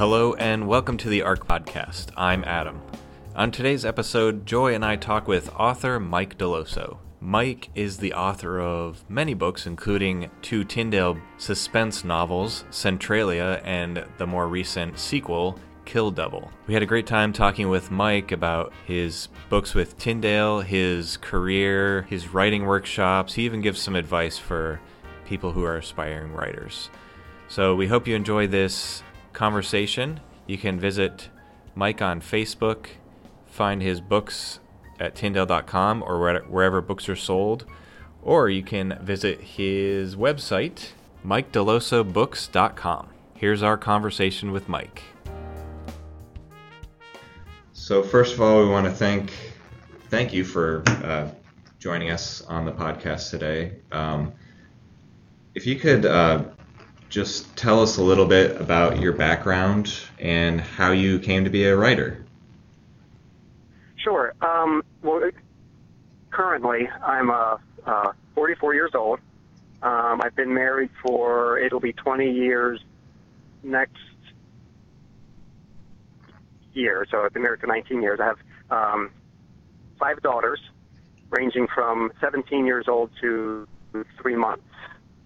Hello and welcome to the ARC Podcast. I'm Adam. On today's episode, Joy and I talk with author Mike Dellosso. Mike is the author of many books, including two Tyndale suspense novels, Centralia, and the more recent sequel, Kill Devil. We had a great time talking with Mike about his books with Tyndale, his career, his writing workshops. He even gives some advice for people who are aspiring writers. So we hope you enjoy this conversation. You can visit Mike on Facebook, find his books at tyndale.com or wherever books are sold, or you can visit his website, mikedelossobooks.com. Here's our conversation with Mike. So first of all, we want to thank you for joining us on the podcast today. If you could just tell us a little bit about your background and how you came to be a writer. Sure. Well, currently I'm 44 years old. I've been married for, it'll be 20 years next year. So I've been married for 19 years. I have five daughters ranging from 17 years old to 3 months.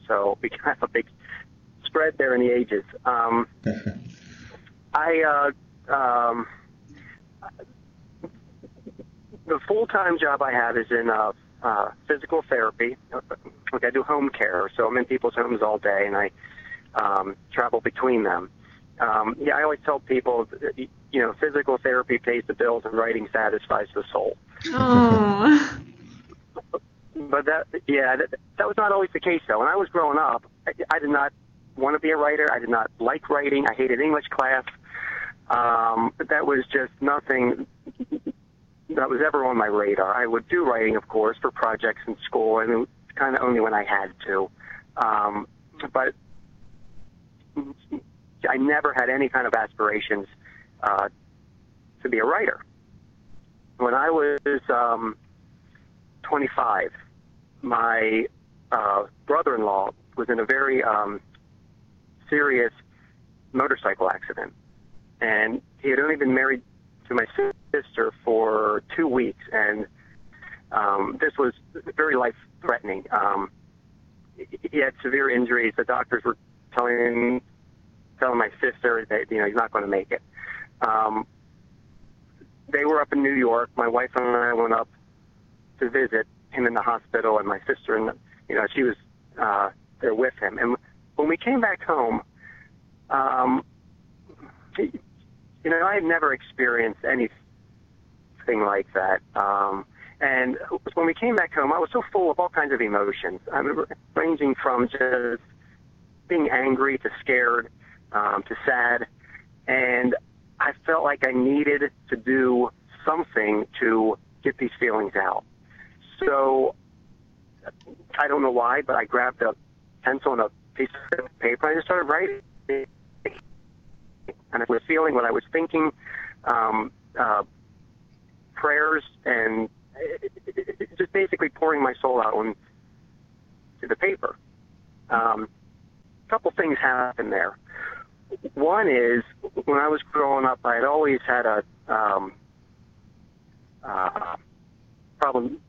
So we have a big spread there in the ages. The full-time job I have is in physical therapy. Like I do home care, so I'm in people's homes all day, and I travel between them. I always tell people, physical therapy pays the bills and writing satisfies the soul. Oh. But that was not always the case, though. When I was growing up, I did not want to be a writer. I did not like writing. I hated English class. But that was just nothing that was ever on my radar. I would do writing, of course, for projects in school, and it was kind of only when I had to. But I never had any kind of aspirations to be a writer. When I was 25, my brother-in-law was in a very serious motorcycle accident, and he had only been married to my sister for 2 weeks, and this was very life-threatening. He had severe injuries. The doctors were telling my sister that he's not going to make it. They were up in New York. My wife and I went up to visit him in the hospital, and my sister, and she was there with him. And when we came back home, I had never experienced anything like that. And when we came back home, I was so full of all kinds of emotions. I remember ranging from just being angry to scared to sad. And I felt like I needed to do something to get these feelings out. So I don't know why, but I grabbed a pencil and a piece of paper. I just started writing. And I was feeling what I was thinking, prayers, and just basically pouring my soul out onto the paper. A couple things happened there. One is, when I was growing up, I had always had a problem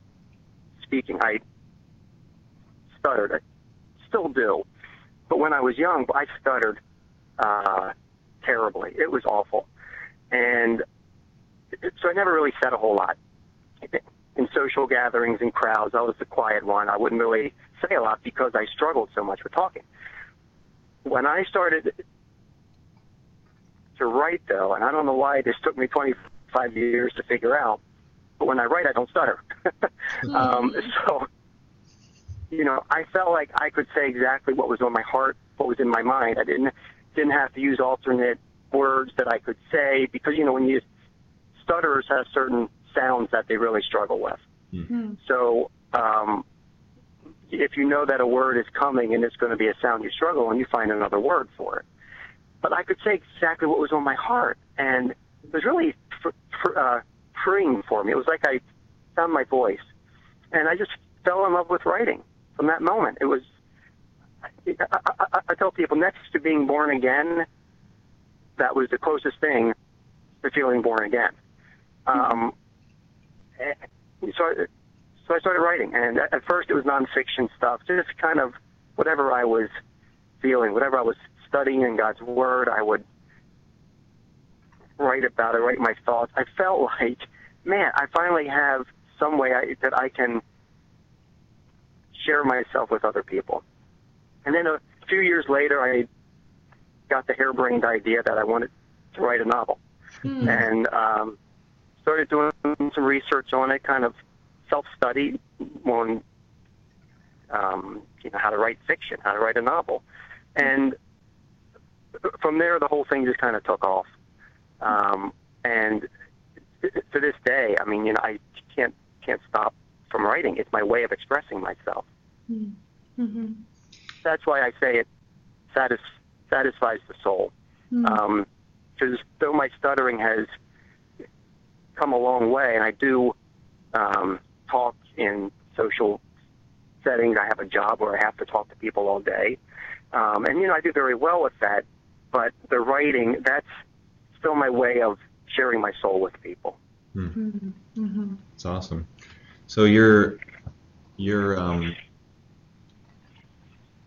speaking. I stuttered. I still do. But when I was young, I stuttered terribly. It was awful. And so I never really said a whole lot. In social gatherings and crowds, I was the quiet one. I wouldn't really say a lot because I struggled so much with talking. When I started to write, though, and I don't know why this took me 25 years to figure out, but when I write, I don't stutter. I felt like I could say exactly what was on my heart, what was in my mind. I didn't have to use alternate words that I could say because, when you stutterers have certain sounds that they really struggle with. Mm-hmm. So if you know that a word is coming and it's going to be a sound you struggle and you find another word for it. But I could say exactly what was on my heart, and it was really freeing for me. It was like I found my voice, and I just fell in love with writing from that moment. It was I tell people, next to being born again, that was the closest thing to feeling born again. So I started writing, and at first it was nonfiction stuff, just kind of whatever I was feeling, whatever I was studying in God's Word, I would write about it, write my thoughts. I felt like, man, I finally have some way that I can share myself with other people. And then a few years later, I got the harebrained idea that I wanted to write a novel. And started doing some research on it, kind of self-study on how to write fiction, how to write a novel. And from there, the whole thing just kind of took off. And to this day, I mean, I can't stop from writing. It's my way of expressing myself. Mm-hmm. That's why I say it satisfies the soul. Mm-hmm. Because though my stuttering has come a long way, and I do talk in social settings, I have a job where I have to talk to people all day, and I do very well with that. But the writing, that's still my way of sharing my soul with people. Mm-hmm. Mm-hmm. That's awesome. So your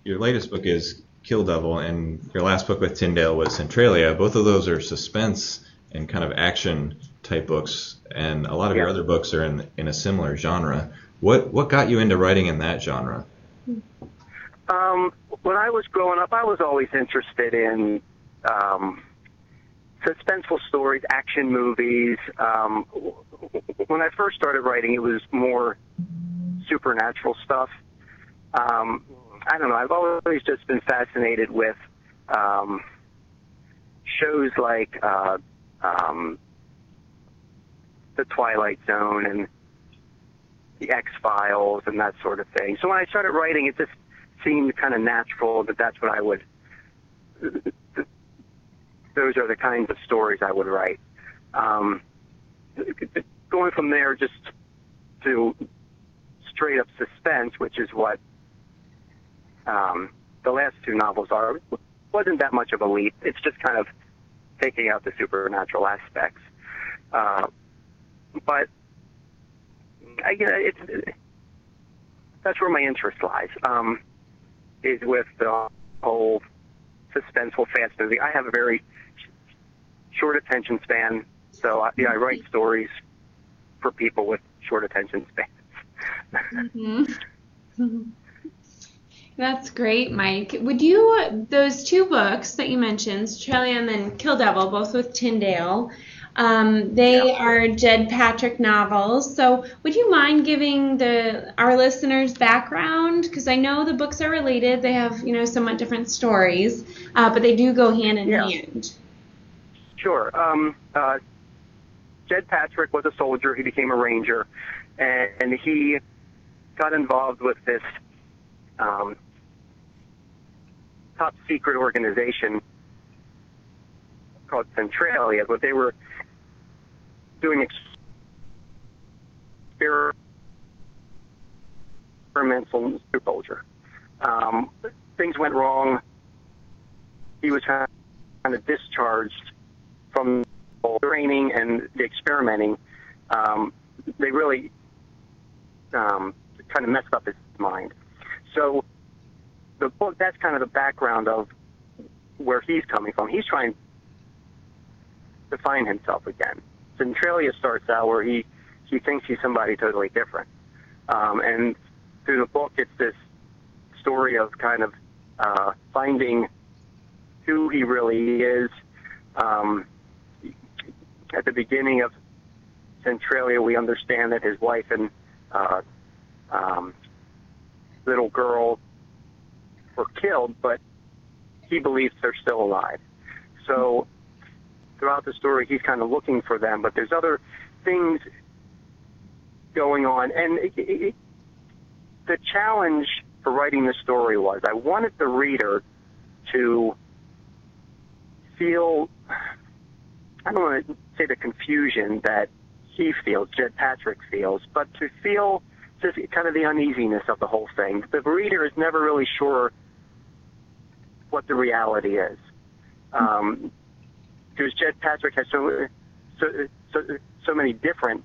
latest book is Kill Devil, and your last book with Tyndale was Centralia. Both of those are suspense and kind of action type books, and a lot of your other books are in a similar genre. What got you into writing in that genre? When I was growing up, I was always interested in suspenseful stories, action movies. When I first started writing, it was more supernatural stuff. I don't know. I've always just been fascinated with shows like The Twilight Zone and The X-Files and that sort of thing. So when I started writing, it just seemed kind of natural that that's what I would. Those are the kinds of stories I would write. Going from there, just to straight up suspense, which is what. The last two novels wasn't that much of a leap. It's just kind of taking out the supernatural aspects. But that's where my interest lies, is with the whole suspenseful fast movie. I have a very short attention span, so I write stories for people with short attention spans. Mm-hmm. Mm-hmm. That's great, Mike. Would you, those two books that you mentioned, Centralia and then Kill Devil, both with Tyndale, they are Jed Patrick novels. So would you mind giving our listeners background? Because I know the books are related. They have, somewhat different stories, but they do go hand in hand. Sure. Jed Patrick was a soldier. He became a ranger, and he got involved with this top secret organization called Centralia, but they were doing experimental soldier. Things went wrong. He was kind of discharged from the training and the experimenting. They really kind of messed up his mind. So the book, that's kind of the background of where he's coming from. He's trying to find himself again. Centralia starts out where he thinks he's somebody totally different. And through the book, it's this story of kind of finding who he really is. At the beginning of Centralia, we understand that his wife and little girl were killed, but he believes they're still alive. So throughout the story, he's kind of looking for them, but there's other things going on. And the challenge for writing this story was I wanted the reader to feel, I don't want to say the confusion that he feels, Jed Patrick feels, but to feel just kind of the uneasiness of the whole thing. The reader is never really sure what the reality is. because Jed Patrick has so many different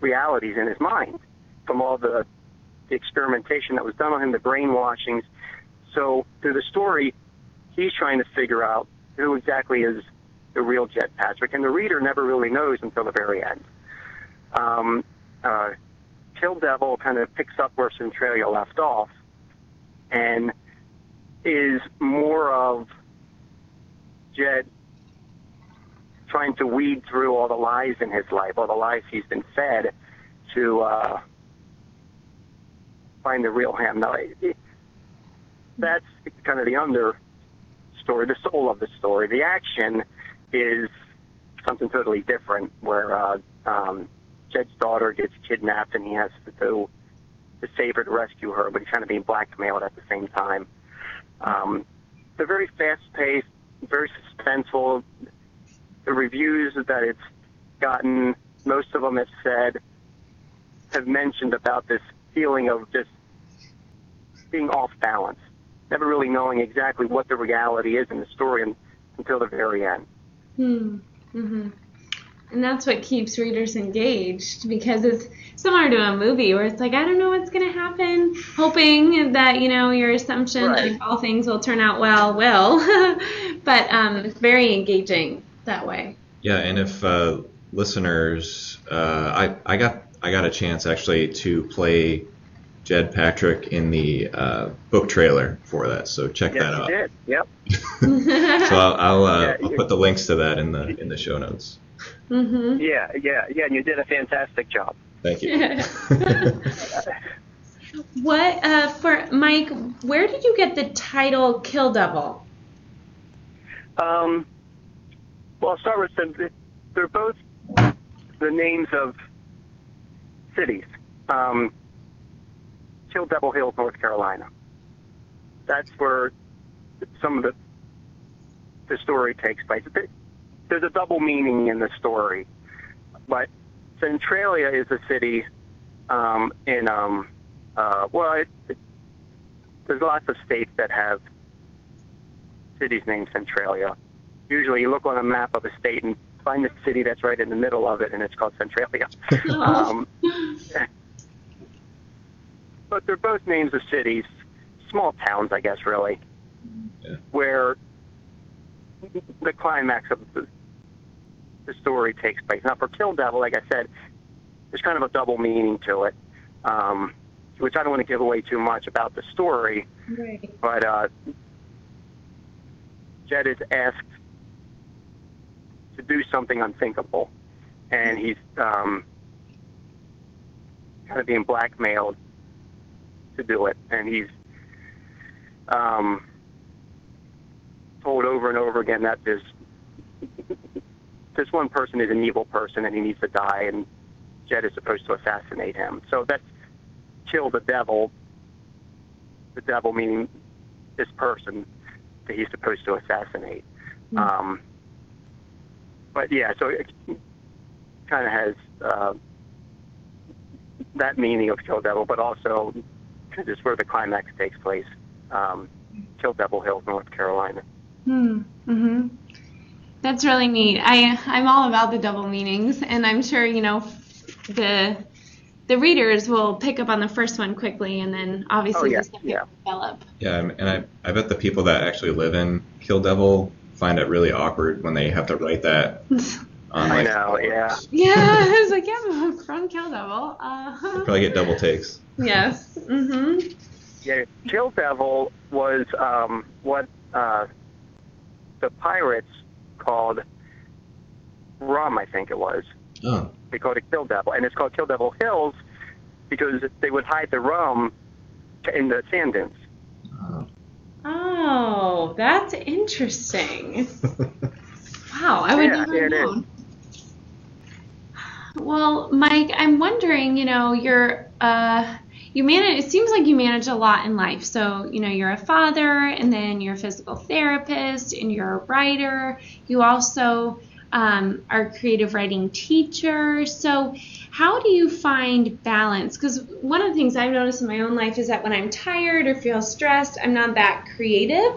realities in his mind from all the experimentation that was done on him, the brainwashings. So through the story, he's trying to figure out who exactly is the real Jed Patrick, and the reader never really knows until the very end. Kill Devil kind of picks up where Centralia left off and is more of Jed trying to weed through all the lies in his life, all the lies he's been fed, to find the real him. Now, that's kind of the understory, the soul of the story. The action is something totally different, where Jed's daughter gets kidnapped and he has to go to save her, to rescue her, but he's kind of being blackmailed at the same time. They're very fast-paced, very suspenseful. The reviews that it's gotten, most of them have mentioned about this feeling of just being off balance, never really knowing exactly what the reality is in the story until the very end. Mm-hmm. And that's what keeps readers engaged, because it's similar to a movie where it's like, I don't know what's going to happen, hoping that, you know, your assumption right. That all things will turn out well will. But it's very engaging that way. Yeah, and if listeners, I got a chance actually to play Jed Patrick in the book trailer for that, so check that out. Yes, you did. Yep. So I'll put the links to that in the show notes. Mm-hmm. Yeah, and you did a fantastic job. Thank you. What for Mike? Where did you get the title Kill Devil? Well, I'll start with they're both the names of cities. Kill Devil Hills, North Carolina. That's where some of the story takes place. There's a double meaning in the story, but Centralia is a city there's lots of states that have cities named Centralia. Usually you look on a map of a state and find the city that's right in the middle of it, and it's called Centralia. But they're both names of cities, small towns, I guess, really, where the climax of the story takes place. Now, for Kill Devil, like I said, there's kind of a double meaning to it, which I don't want to give away too much about the story, right. But Jed is asked to do something unthinkable, and he's kind of being blackmailed to do it, and he's told over and over again that this one person is an evil person and he needs to die, and Jed is supposed to assassinate him. So that's kill the devil meaning this person that he's supposed to assassinate. Mm-hmm. But yeah, so it kind of has that meaning of Kill Devil, but also just where the climax takes place, Kill Devil Hills, North Carolina. Mm-hmm. That's really neat. I'm all about the double meanings, and I'm sure, you know, the readers will pick up on the first one quickly, and then obviously the second will develop. Yeah, and I bet the people that actually live in Kill Devil find it really awkward when they have to write that. I know, yeah, I was like, I'm from Kill Devil. Probably get double takes. Yes. Mm-hmm. Yeah, Kill Devil was what the pirates called rum, I think it was. Oh. They called it Kill Devil, and it's called Kill Devil Hills because they would hide the rum in the sand dunes. Oh, that's interesting. Wow, I would never have known. Well, Mike, I'm wondering, you know, it seems like you manage a lot in life. So, you know, you're a father, and then you're a physical therapist, and you're a writer. You also our creative writing teacher. So how do you find balance? Because one of the things I've noticed in my own life is that when I'm tired or feel stressed, I'm not that creative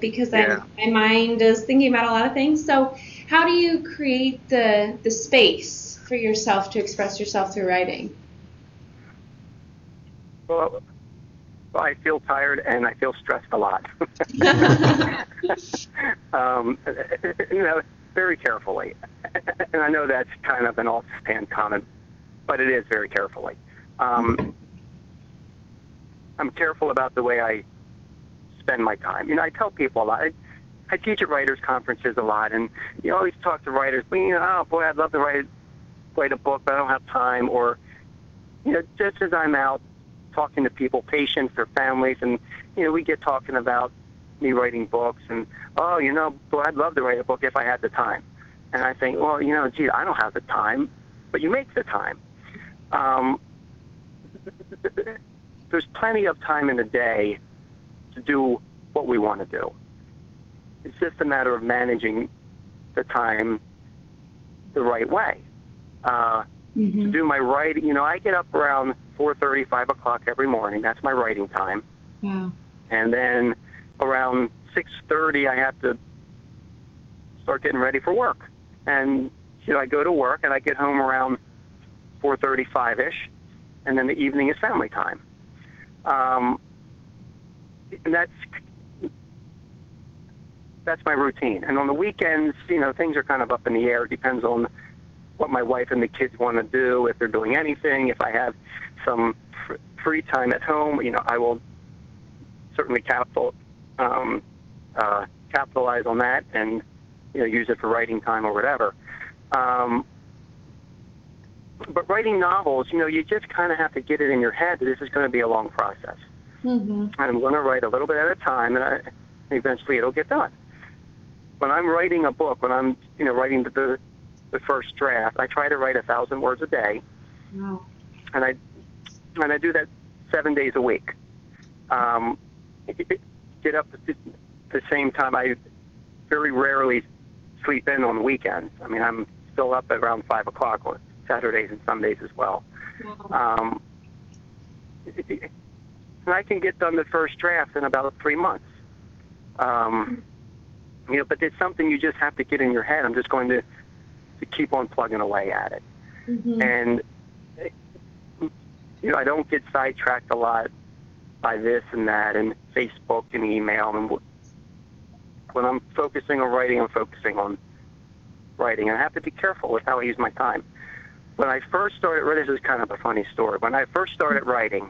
because my mind is thinking about a lot of things. So how do you create the space for yourself to express yourself through writing? Well, I feel tired and I feel stressed a lot. Very carefully. And I know that's kind of an off-hand comment, but it is very carefully. I'm careful about the way I spend my time. I tell people a lot. I teach at writers' conferences a lot, and you always talk to writers, oh, boy, I'd love to write a book, but I don't have time. Or, just as I'm out talking to people, patients or families, and, we get talking about me writing books, and boy, I'd love to write a book if I had the time. And I think, well, gee, I don't have the time, but you make the time. There's plenty of time in the day to do what we want to do. It's just a matter of managing the time the right way. To do my writing, I get up around 4:30, 5 o'clock every morning. That's my writing time. Yeah. And then around 6:30, I have to start getting ready for work. And I go to work, and I get home around 4:35-ish, and then the evening is family time. And that's my routine. And on the weekends, things are kind of up in the air. It depends on what my wife and the kids want to do, if they're doing anything. If I have some free time at home, I will certainly capitalize on that and use it for writing time or whatever. But writing novels, you just kind of have to get it in your head that this is going to be a long process. Mm-hmm. I'm going to write a little bit at a time, and eventually it'll get done. When I'm writing a book, when I'm writing the first draft, I try to write 1,000 words a day. Wow. And I do that 7 days a week. Get up at the same time. I very rarely sleep in on the weekends. I'm still up at around 5 o'clock on Saturdays and Sundays as well. Wow. And I can get done the first draft in about 3 months. But it's something you just have to get in your head. I'm just going to keep on plugging away at it. Mm-hmm. And, I don't get sidetracked a lot by this and that and Facebook and email. And when I'm focusing on writing, I'm focusing on writing. I have to be careful with how I use my time. When I first started, this is kind of a funny story. When I first started writing,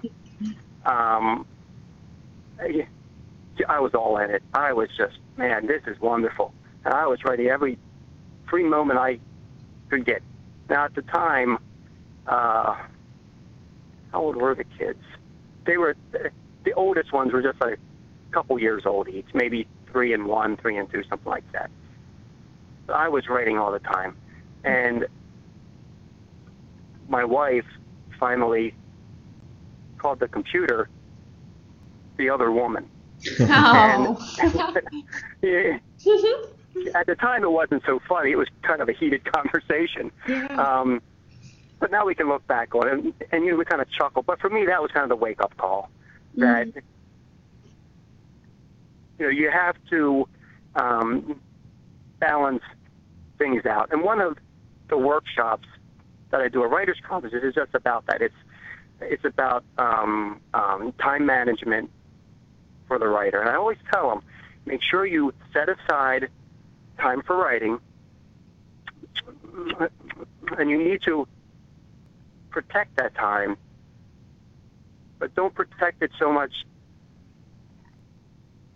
I was all in it. I was just, man, this is wonderful. And I was writing every free moment I could get. Now, at the time, how old were the kids? They were, the oldest ones were just like a couple years old each, maybe 3 and 1, 3 and 2, something like that. So I was writing all the time. And my wife finally called the computer the other woman. Oh. And at the time, it wasn't so funny. It was kind of a heated conversation. Yeah. But now we can look back on it, and we kind of chuckle. But for me, that was kind of the wake-up call that, you have to balance things out. And one of the workshops that I do at writers' conferences is just about that. It's about time management for the writer. And I always tell them, make sure you set aside time for writing, and you need to protect that time, but don't protect it so much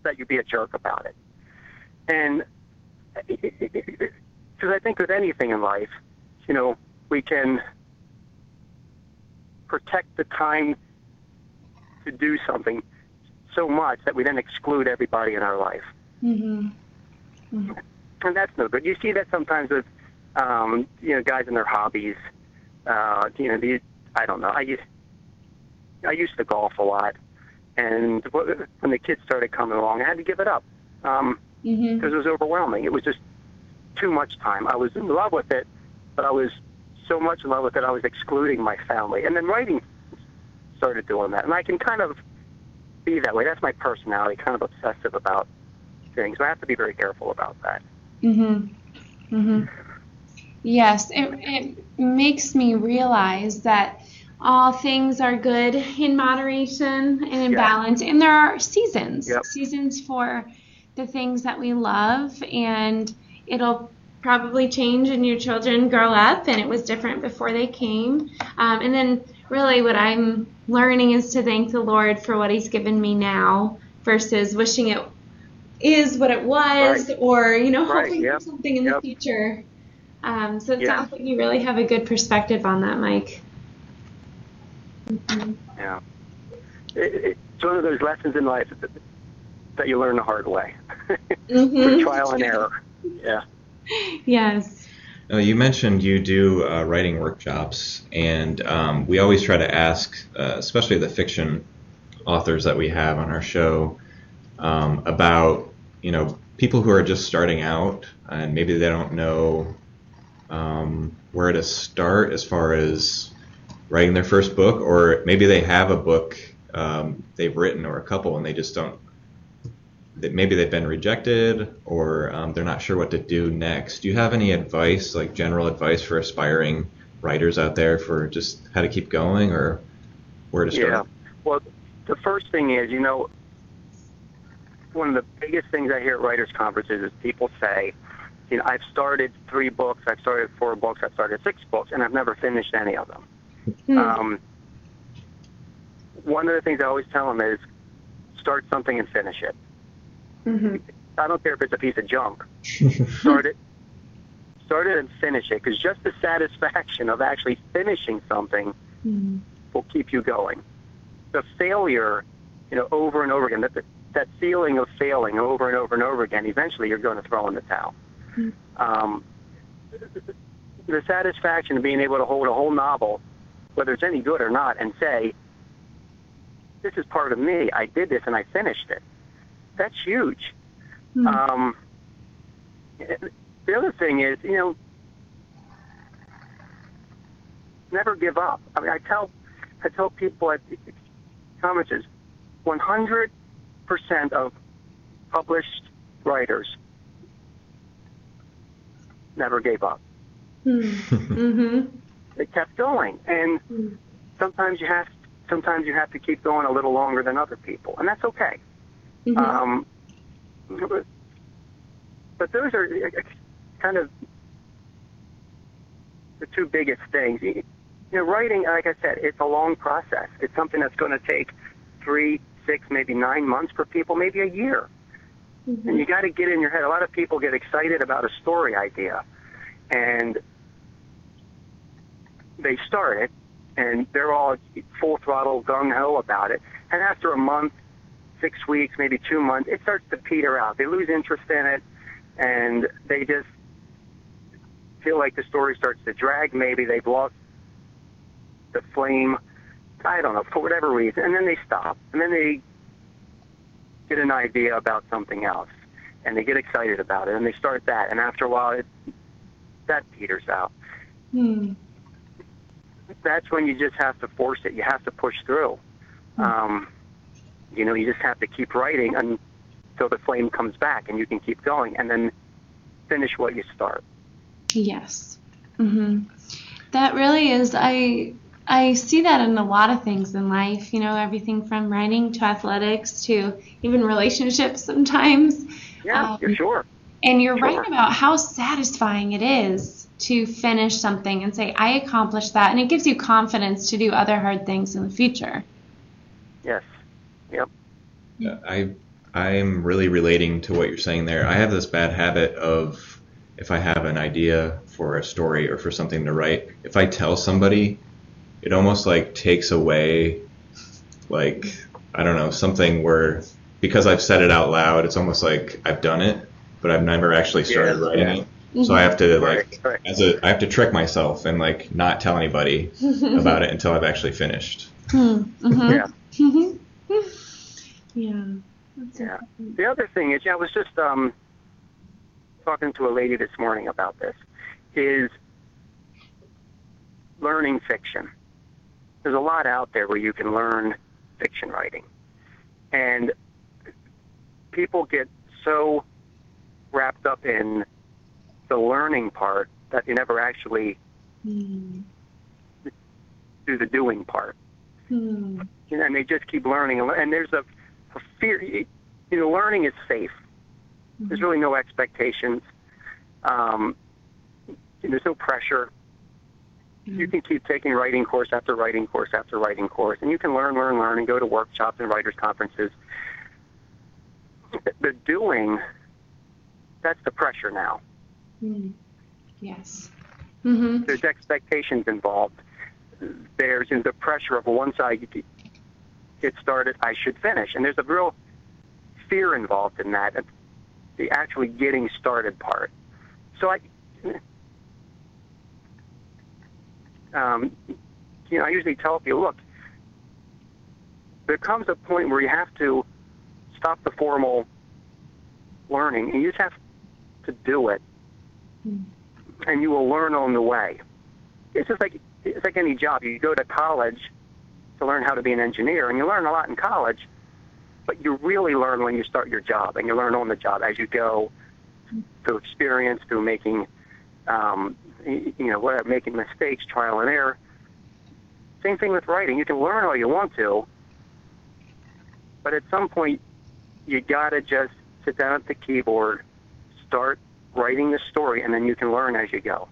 that you be a jerk about it. And because I think with anything in life, we can protect the time to do something so much that we then exclude everybody in our life. Mm-hmm. Mm-hmm. And that's no good. You see that sometimes with guys and their hobbies. I don't know. I used to golf a lot, and when the kids started coming along, I had to give it up because it was overwhelming. It was just too much time. I was in love with it, but I was so much in love with it, I was excluding my family. And then writing started doing that. And I can kind of be that way. That's my personality, kind of obsessive about things. I have to be very careful about that. Mm-hmm. Mm-hmm. Yes, it makes me realize that all things are good in moderation and in balance. And there are seasons, seasons for the things that we love, and it'll probably change and your children grow up, and it was different before they came. And then really what I'm learning is to thank the Lord for what he's given me now versus wishing it is what it was or, you know, hoping for something in the future. So it sounds like you really have a good perspective on that, Mike. Mm-hmm. Yeah. It's one of those lessons in life that you learn the hard way. Mm-hmm. Trial and error. Yeah. Yes. Now, you mentioned you do writing workshops, and we always try to ask, especially the fiction authors that we have on our show, about, you know, people who are just starting out and maybe they don't know where to start as far as writing their first book, or maybe they have a book they've written or a couple, and they just don't. Maybe they've been rejected, or they're not sure what to do next. Do you have any advice, like general advice for aspiring writers out there for just how to keep going or where to start? Yeah. Well, the first thing is, you know, one of the biggest things I hear at writers' conferences is people say, you know, I've started 3 books, I've started 4 books, I've started 6 books, and I've never finished any of them. Mm-hmm. One of the things I always tell them is start something and finish it. Mm-hmm. I don't care if it's a piece of junk. Start it and finish it, because just the satisfaction of actually finishing something will keep you going. The failure, you know, over and over again, that feeling of failing over and over and over again, eventually you're going to throw in the towel. Mm-hmm. The satisfaction of being able to hold a whole novel, whether it's any good or not, and say, this is part of me, I did this and I finished it. That's huge. Mm-hmm. The other thing is, you know, never give up. I mean, I tell people at conferences, 100% of published writers never gave up. Mm-hmm. They kept going, and sometimes you have to keep going a little longer than other people, and that's okay. Mm-hmm. But those are kind of the 2 biggest things. You know, writing, like I said, it's a long process. It's something that's going to take 3, 6, maybe 9 months for people, maybe a year. Mm-hmm. And you got to get in your head. A lot of people get excited about a story idea, and they start it, and they're all full throttle, gung-ho about it. And after a month, 6 weeks, maybe 2 months, it starts to peter out. They lose interest in it, and they just feel like the story starts to drag. Maybe they've lost the flame, I don't know, for whatever reason, and then they stop. And then they get an idea about something else, and they get excited about it, and they start that. And after a while, that peters out. Hmm. That's when you just have to force it. You have to push through. You know, you just have to keep writing until the flame comes back and you can keep going, and then finish what you start. Yes. Mm-hmm. That really is, I see that in a lot of things in life, you know, everything from writing to athletics to even relationships sometimes. Yeah, you're sure. And you're right about how satisfying it is to finish something and say, I accomplished that, and it gives you confidence to do other hard things in the future. Yes. Yep. Yeah, I'm really relating to what you're saying there. I have this bad habit of, if I have an idea for a story or for something to write, if I tell somebody, it almost like takes away, like, I don't know, something where, because I've said it out loud, it's almost like I've done it, but I've never actually started writing it. Mm-hmm. So I have to I have to trick myself and like not tell anybody about it until I've actually finished. Mm-hmm. Yeah. Mm-hmm. Yeah. The other thing is, I was just talking to a lady this morning about this, is learning fiction. There's a lot out there where you can learn fiction writing. And people get so wrapped up in the learning part that they never actually do the doing part. You know, and they just keep learning. And there's a fear. You know, learning is safe. There's really no expectations. There's no pressure. You can keep taking writing course after writing course after writing course, and you can learn, and go to workshops and writers' conferences. The doing, that's the pressure now. Yes. There's expectations involved. There's the pressure of once I get started, I should finish. And there's a real fear involved in that, the actually getting started part. So I usually tell people, look, there comes a point where you have to stop the formal learning, and you just have to do it, and you will learn on the way. It's just like any job. You go to college to learn how to be an engineer, and you learn a lot in college, but you really learn when you start your job, and you learn on the job as you go through experience, through making making mistakes, trial and error. Same thing with writing. You can learn all you want to, but at some point you gotta just sit down at the keyboard, start writing the story, and then you can learn as you go.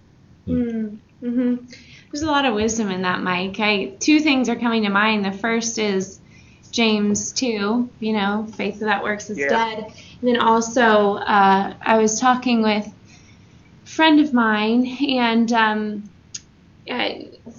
There's a lot of wisdom in that, Mike. Two things are coming to mind. The first is James 2, faith without works is dead. And then also, I was talking with friend of mine and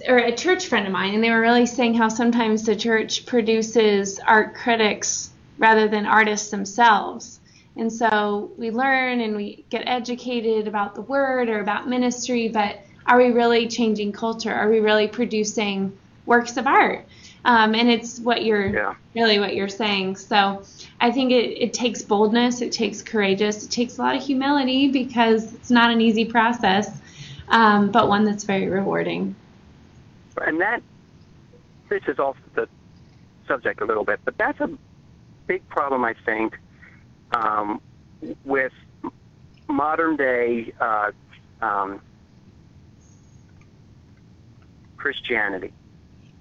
or a church friend of mine, and they were really saying how sometimes the church produces art critics rather than artists themselves. And so we learn and we get educated about the word or about ministry, but are we really changing culture? Are we really producing works of art? And it's what you're really what you're saying. So I think it takes boldness, it takes courageous, it takes a lot of humility, because it's not an easy process, but one that's very rewarding. And this is off the subject a little bit, but that's a big problem, I think, with modern day Christianity.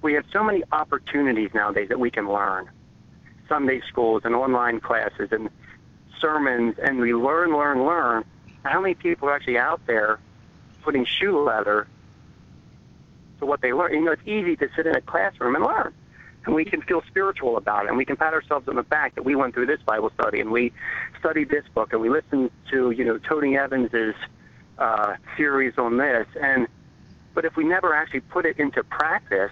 We have so many opportunities nowadays that we can learn. Sunday schools and online classes and sermons, and we learn. How many people are actually out there putting shoe leather to what they learn? It's easy to sit in a classroom and learn, and we can feel spiritual about it, and we can pat ourselves on the back that we went through this Bible study, and we studied this book, and we listened to, Tony Evans's series on this. But if we never actually put it into practice,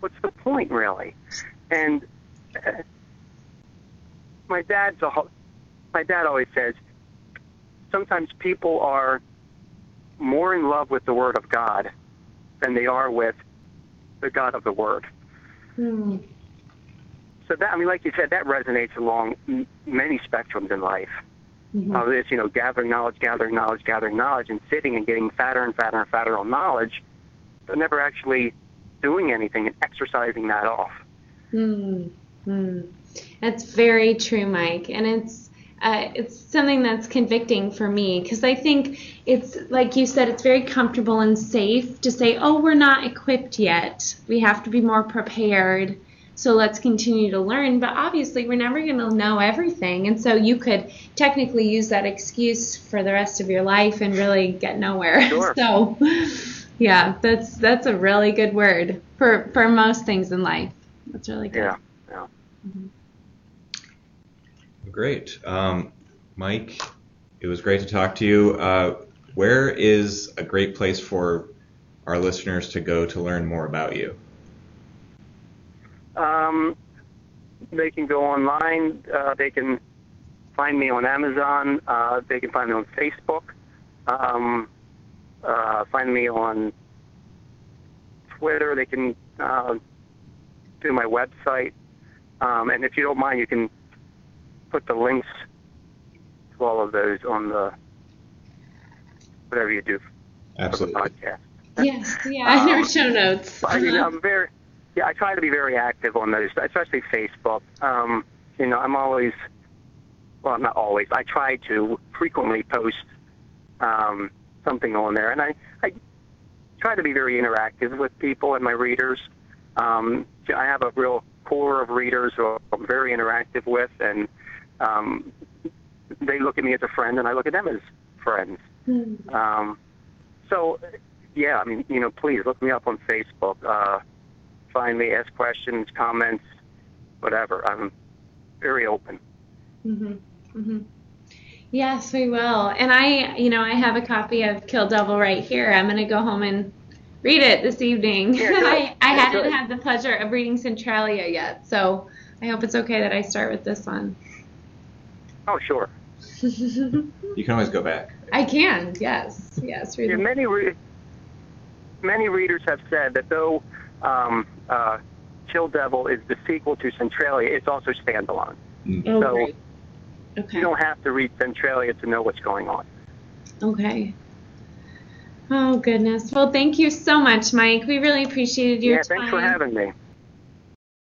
what's the point, really? And my dad always says, sometimes people are more in love with the Word of God than they are with the God of the Word. So that, like you said, that resonates along many spectrums in life. This, gathering knowledge, and sitting and getting fatter and fatter and fatter on knowledge, but never actually doing anything and exercising that off. That's very true, Mike. And it's something that's convicting for me, because I think it's, like you said, it's very comfortable and safe to say, oh, we're not equipped yet. We have to be more prepared. So let's continue to learn. But obviously, we're never going to know everything. And so you could technically use that excuse for the rest of your life and really get nowhere. Sure. So, yeah, that's a really good word for most things in life. That's really good. Yeah. Great. Mike, it was great to talk to you. Where is a great place for our listeners to go to learn more about you? They can go online. They can find me on Amazon. They can find me on Facebook. Find me on Twitter. They can do my website. And if you don't mind, you can put the links swallow those on the whatever you do for the podcast. Yes, yeah, I know show notes. I mean, I try to be very active on those, especially Facebook. You know, I'm always, well, not always. I try to frequently post something on there, and I try to be very interactive with people and my readers. I have a real core of readers who I'm very interactive with, and they look at me as a friend, and I look at them as friends. Mm. So. Yeah, I mean, you know, please look me up on Facebook. Find me, ask questions, comments, whatever. I'm very open. Mhm. Mhm. Yes, we will. And I have a copy of Kill Devil right here. I'm going to go home and read it this evening. Yeah, I hadn't had the pleasure of reading Centralia yet, so I hope it's okay that I start with this one. Oh, sure. You can always go back. I can. Yes. Yes. Read Many readers have said that though Kill Devil is the sequel to Centralia, it's also standalone. Mm-hmm. Oh, so great. Okay. You don't have to read Centralia to know what's going on. Okay. Oh, goodness. Well, thank you so much, Mike. We really appreciated your time. Yeah, thanks for having me.